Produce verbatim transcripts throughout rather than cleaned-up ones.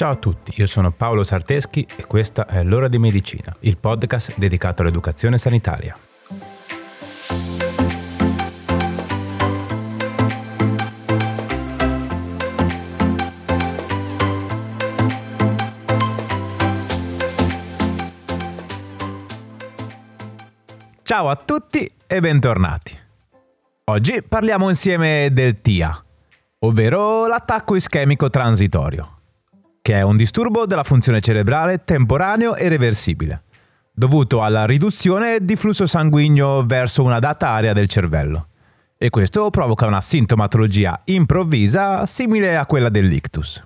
Ciao a tutti, io sono Paolo Sarteschi e questa è L'Ora di Medicina, il podcast dedicato all'educazione sanitaria. Ciao a tutti e bentornati. Oggi parliamo insieme del T I A, ovvero l'attacco ischemico transitorio, che è un disturbo della funzione cerebrale temporaneo e reversibile, dovuto alla riduzione di flusso sanguigno verso una data area del cervello, e questo provoca una sintomatologia improvvisa simile a quella dell'ictus.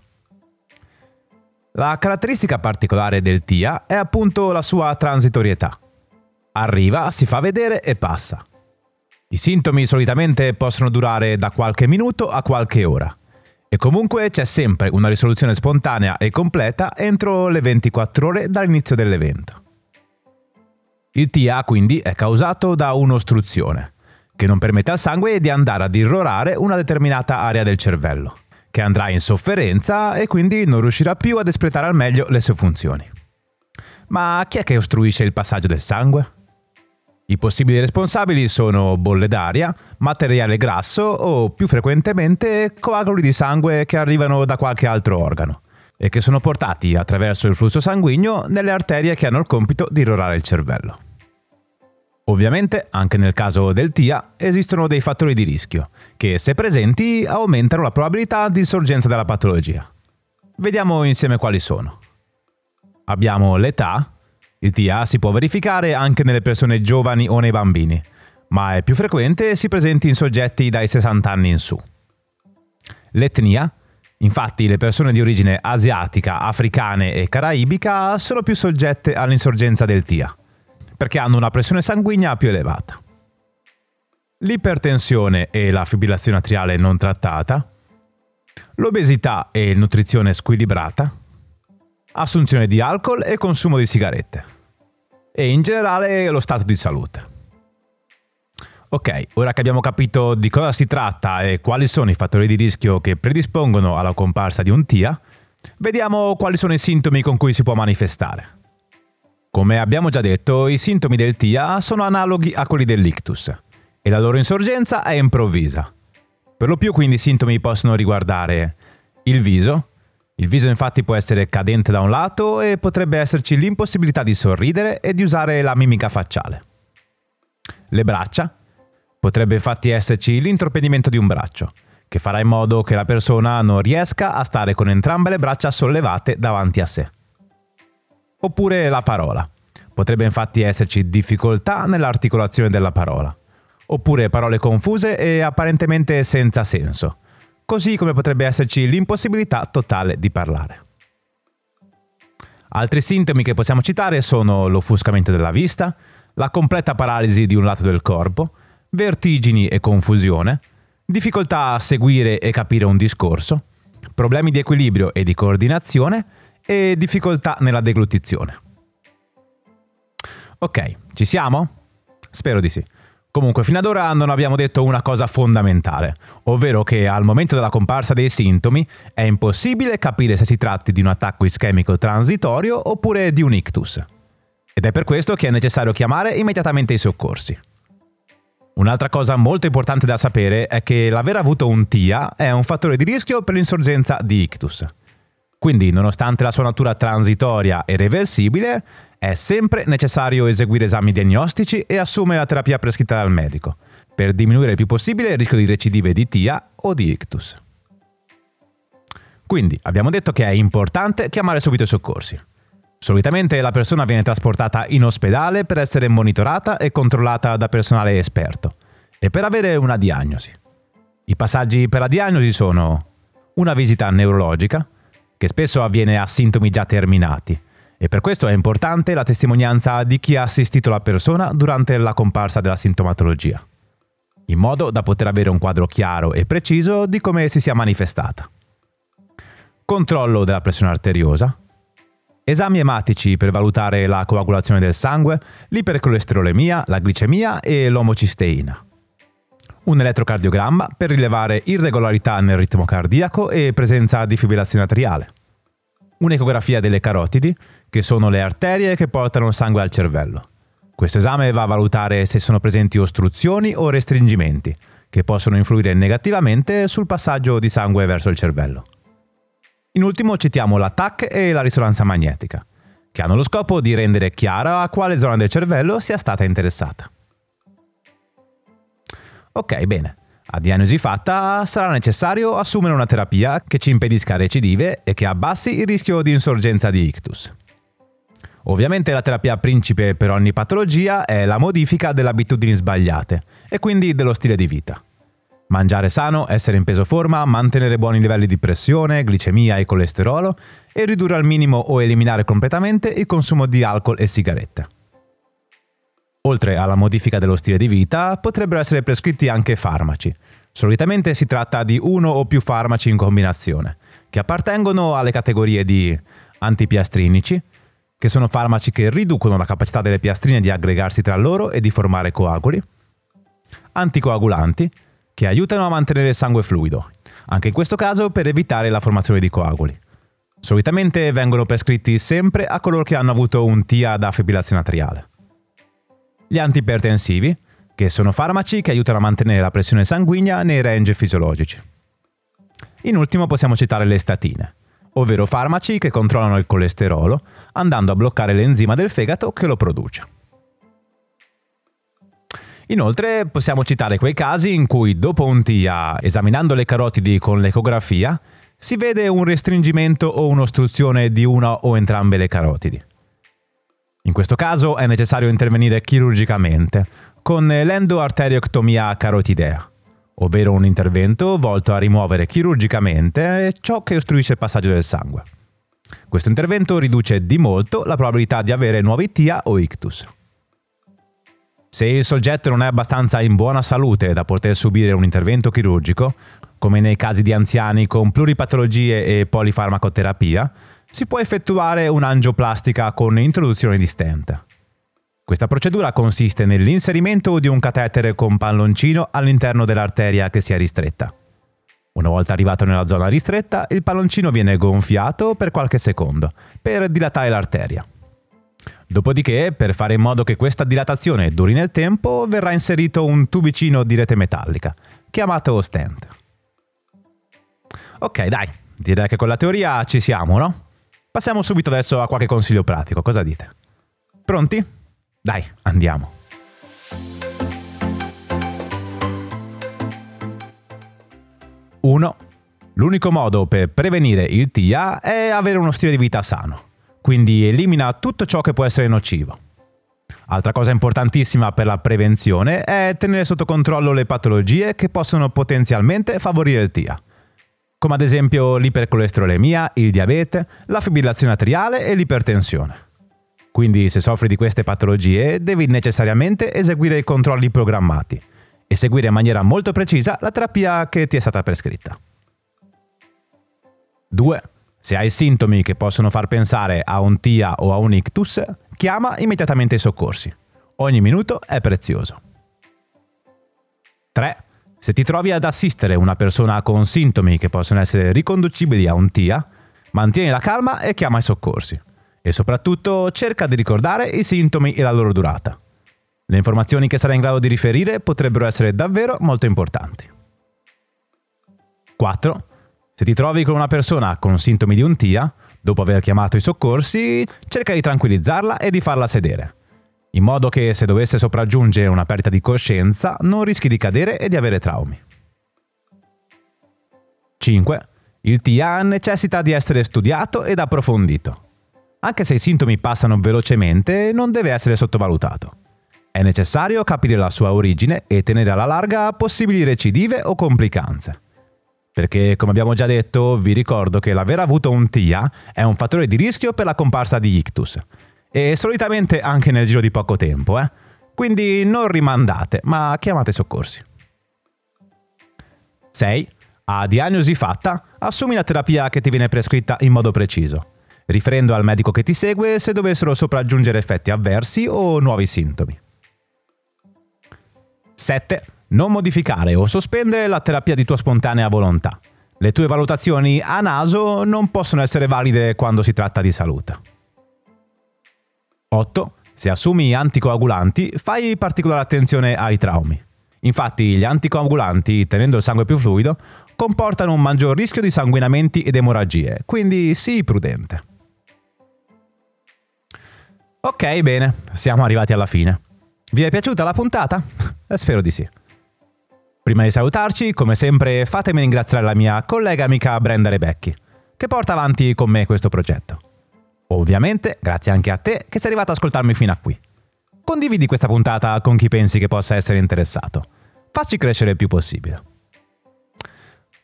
La caratteristica particolare del T I A è appunto la sua transitorietà. Arriva, si fa vedere e passa. I sintomi solitamente possono durare da qualche minuto a qualche ora e comunque c'è sempre una risoluzione spontanea e completa entro le ventiquattro ore dall'inizio dell'evento. Il T I A quindi è causato da un'ostruzione che non permette al sangue di andare ad irrorare una determinata area del cervello, che andrà in sofferenza e quindi non riuscirà più ad espletare al meglio le sue funzioni. Ma chi è che ostruisce il passaggio del sangue? I possibili responsabili sono bolle d'aria, materiale grasso o, più frequentemente, coaguli di sangue che arrivano da qualche altro organo e che sono portati attraverso il flusso sanguigno nelle arterie che hanno il compito di irrorare il cervello. Ovviamente, anche nel caso del T I A, esistono dei fattori di rischio che, se presenti, aumentano la probabilità di sorgenza della patologia. Vediamo insieme quali sono. Abbiamo l'età. Il T I A si può verificare anche nelle persone giovani o nei bambini, ma è più frequente e si presenti in soggetti dai sessanta anni in su. L'etnia. Infatti le persone di origine asiatica, africane e caraibica sono più soggette all'insorgenza del T I A, perché hanno una pressione sanguigna più elevata. L'ipertensione e la fibrillazione atriale non trattata. L'obesità e nutrizione squilibrata. Assunzione di alcol e consumo di sigarette. E in generale lo stato di salute. Ok, ora che abbiamo capito di cosa si tratta e quali sono i fattori di rischio che predispongono alla comparsa di un T I A, vediamo quali sono i sintomi con cui si può manifestare. Come abbiamo già detto, i sintomi del T I A sono analoghi a quelli dell'ictus e la loro insorgenza è improvvisa. Per lo più quindi i sintomi possono riguardare il viso. Il viso infatti può essere cadente da un lato e potrebbe esserci l'impossibilità di sorridere e di usare la mimica facciale. Le braccia. Potrebbe infatti esserci l'intorpedimento di un braccio, che farà in modo che la persona non riesca a stare con entrambe le braccia sollevate davanti a sé. Oppure la parola. Potrebbe infatti esserci difficoltà nell'articolazione della parola. Oppure parole confuse e apparentemente senza senso. Così come potrebbe esserci l'impossibilità totale di parlare. Altri sintomi che possiamo citare sono l'offuscamento della vista, la completa paralisi di un lato del corpo, vertigini e confusione, difficoltà a seguire e capire un discorso, problemi di equilibrio e di coordinazione e difficoltà nella deglutizione. Ok, ci siamo? Spero di sì. Comunque, fino ad ora non abbiamo detto una cosa fondamentale, ovvero che al momento della comparsa dei sintomi è impossibile capire se si tratti di un attacco ischemico transitorio oppure di un ictus. Ed è per questo che è necessario chiamare immediatamente i soccorsi. Un'altra cosa molto importante da sapere è che l'aver avuto un T I A è un fattore di rischio per l'insorgenza di ictus. Quindi, nonostante la sua natura transitoria e reversibile, è sempre necessario eseguire esami diagnostici e assumere la terapia prescritta dal medico, per diminuire il più possibile il rischio di recidive di T I A o di ictus. Quindi, abbiamo detto che è importante chiamare subito i soccorsi. Solitamente la persona viene trasportata in ospedale per essere monitorata e controllata da personale esperto e per avere una diagnosi. I passaggi per la diagnosi sono una visita neurologica, che spesso avviene a sintomi già terminati, e per questo è importante la testimonianza di chi ha assistito la persona durante la comparsa della sintomatologia, in modo da poter avere un quadro chiaro e preciso di come si sia manifestata. Controllo della pressione arteriosa, esami ematici per valutare la coagulazione del sangue, l'ipercolesterolemia, la glicemia e l'omocisteina, un elettrocardiogramma per rilevare irregolarità nel ritmo cardiaco e presenza di fibrillazione atriale, un'ecografia delle carotidi, che sono le arterie che portano il sangue al cervello. Questo esame va a valutare se sono presenti ostruzioni o restringimenti, che possono influire negativamente sul passaggio di sangue verso il cervello. In ultimo citiamo la TAC e la risonanza magnetica, che hanno lo scopo di rendere chiara a quale zona del cervello sia stata interessata. Ok, bene. A diagnosi fatta sarà necessario assumere una terapia che ci impedisca recidive e che abbassi il rischio di insorgenza di ictus. Ovviamente la terapia principe per ogni patologia è la modifica delle abitudini sbagliate e quindi dello stile di vita. Mangiare sano, essere in peso forma, mantenere buoni livelli di pressione, glicemia e colesterolo e ridurre al minimo o eliminare completamente il consumo di alcol e sigarette. Oltre alla modifica dello stile di vita, potrebbero essere prescritti anche farmaci. Solitamente si tratta di uno o più farmaci in combinazione, che appartengono alle categorie di antipiastrinici, che sono farmaci che riducono la capacità delle piastrine di aggregarsi tra loro e di formare coaguli, anticoagulanti, che aiutano a mantenere il sangue fluido, anche in questo caso per evitare la formazione di coaguli. Solitamente vengono prescritti sempre a coloro che hanno avuto un T I A da fibrillazione atriale. Gli antipertensivi, che sono farmaci che aiutano a mantenere la pressione sanguigna nei range fisiologici. In ultimo possiamo citare le statine, ovvero farmaci che controllano il colesterolo, andando a bloccare l'enzima del fegato che lo produce. Inoltre possiamo citare quei casi in cui dopo un T I A, esaminando le carotidi con l'ecografia, si vede un restringimento o un'ostruzione di una o entrambe le carotidi. In questo caso è necessario intervenire chirurgicamente con l'endoarteriectomia carotidea, ovvero un intervento volto a rimuovere chirurgicamente ciò che ostruisce il passaggio del sangue. Questo intervento riduce di molto la probabilità di avere nuovi T I A o ictus. Se il soggetto non è abbastanza in buona salute da poter subire un intervento chirurgico, come nei casi di anziani con pluripatologie e polifarmacoterapia, si può effettuare un'angioplastica con introduzione di stent. Questa procedura consiste nell'inserimento di un catetere con palloncino all'interno dell'arteria che si è ristretta. Una volta arrivato nella zona ristretta, il palloncino viene gonfiato per qualche secondo, per dilatare l'arteria. Dopodiché, per fare in modo che questa dilatazione duri nel tempo, verrà inserito un tubicino di rete metallica, chiamato stent. Ok, dai, direi che con la teoria ci siamo, no? Passiamo subito adesso a qualche consiglio pratico, cosa dite? Pronti? Dai, andiamo! uno. L'unico modo per prevenire il T I A è avere uno stile di vita sano, quindi elimina tutto ciò che può essere nocivo. Altra cosa importantissima per la prevenzione è tenere sotto controllo le patologie che possono potenzialmente favorire il T I A, come ad esempio l'ipercolesterolemia, il diabete, la fibrillazione atriale e l'ipertensione. Quindi se soffri di queste patologie devi necessariamente eseguire i controlli programmati e seguire in maniera molto precisa la terapia che ti è stata prescritta. due. Se hai sintomi che possono far pensare a un T I A o a un ictus, chiama immediatamente i soccorsi. Ogni minuto è prezioso. tre. Se ti trovi ad assistere una persona con sintomi che possono essere riconducibili a un T I A, mantieni la calma e chiama i soccorsi. E soprattutto cerca di ricordare i sintomi e la loro durata. Le informazioni che sarai in grado di riferire potrebbero essere davvero molto importanti. quattro. Se ti trovi con una persona con sintomi di un T I A, dopo aver chiamato i soccorsi, cerca di tranquillizzarla e di farla sedere, in modo che se dovesse sopraggiungere una perdita di coscienza non rischi di cadere e di avere traumi. cinque. Il T I A necessita di essere studiato ed approfondito. Anche se i sintomi passano velocemente, non deve essere sottovalutato. È necessario capire la sua origine e tenere alla larga possibili recidive o complicanze. Perché, come abbiamo già detto, vi ricordo che l'aver avuto un T I A è un fattore di rischio per la comparsa di ictus. E solitamente anche nel giro di poco tempo, eh? Quindi non rimandate, ma chiamate i soccorsi. sei. A diagnosi fatta, assumi la terapia che ti viene prescritta in modo preciso, riferendo al medico che ti segue se dovessero sopraggiungere effetti avversi o nuovi sintomi. sette. Non modificare o sospendere la terapia di tua spontanea volontà, Le tue valutazioni a naso non possono essere valide quando si tratta di salute. otto. Se assumi anticoagulanti, fai particolare attenzione ai traumi. Infatti, gli anticoagulanti, tenendo il sangue più fluido, comportano un maggior rischio di sanguinamenti ed emorragie, quindi sii prudente. Ok, bene, siamo arrivati alla fine. Vi è piaciuta la puntata? Spero di sì. Prima di salutarci, come sempre, fatemi ringraziare la mia collega amica Brenda Rebecchi, che porta avanti con me questo progetto. Ovviamente, grazie anche a te che sei arrivato ad ascoltarmi fino a qui. Condividi questa puntata con chi pensi che possa essere interessato. Facci crescere il più possibile.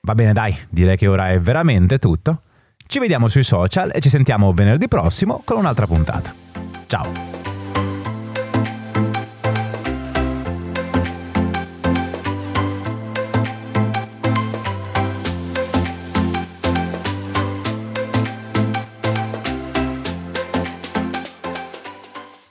Va bene dai, direi che ora è veramente tutto. Ci vediamo sui social e ci sentiamo venerdì prossimo con un'altra puntata. Ciao!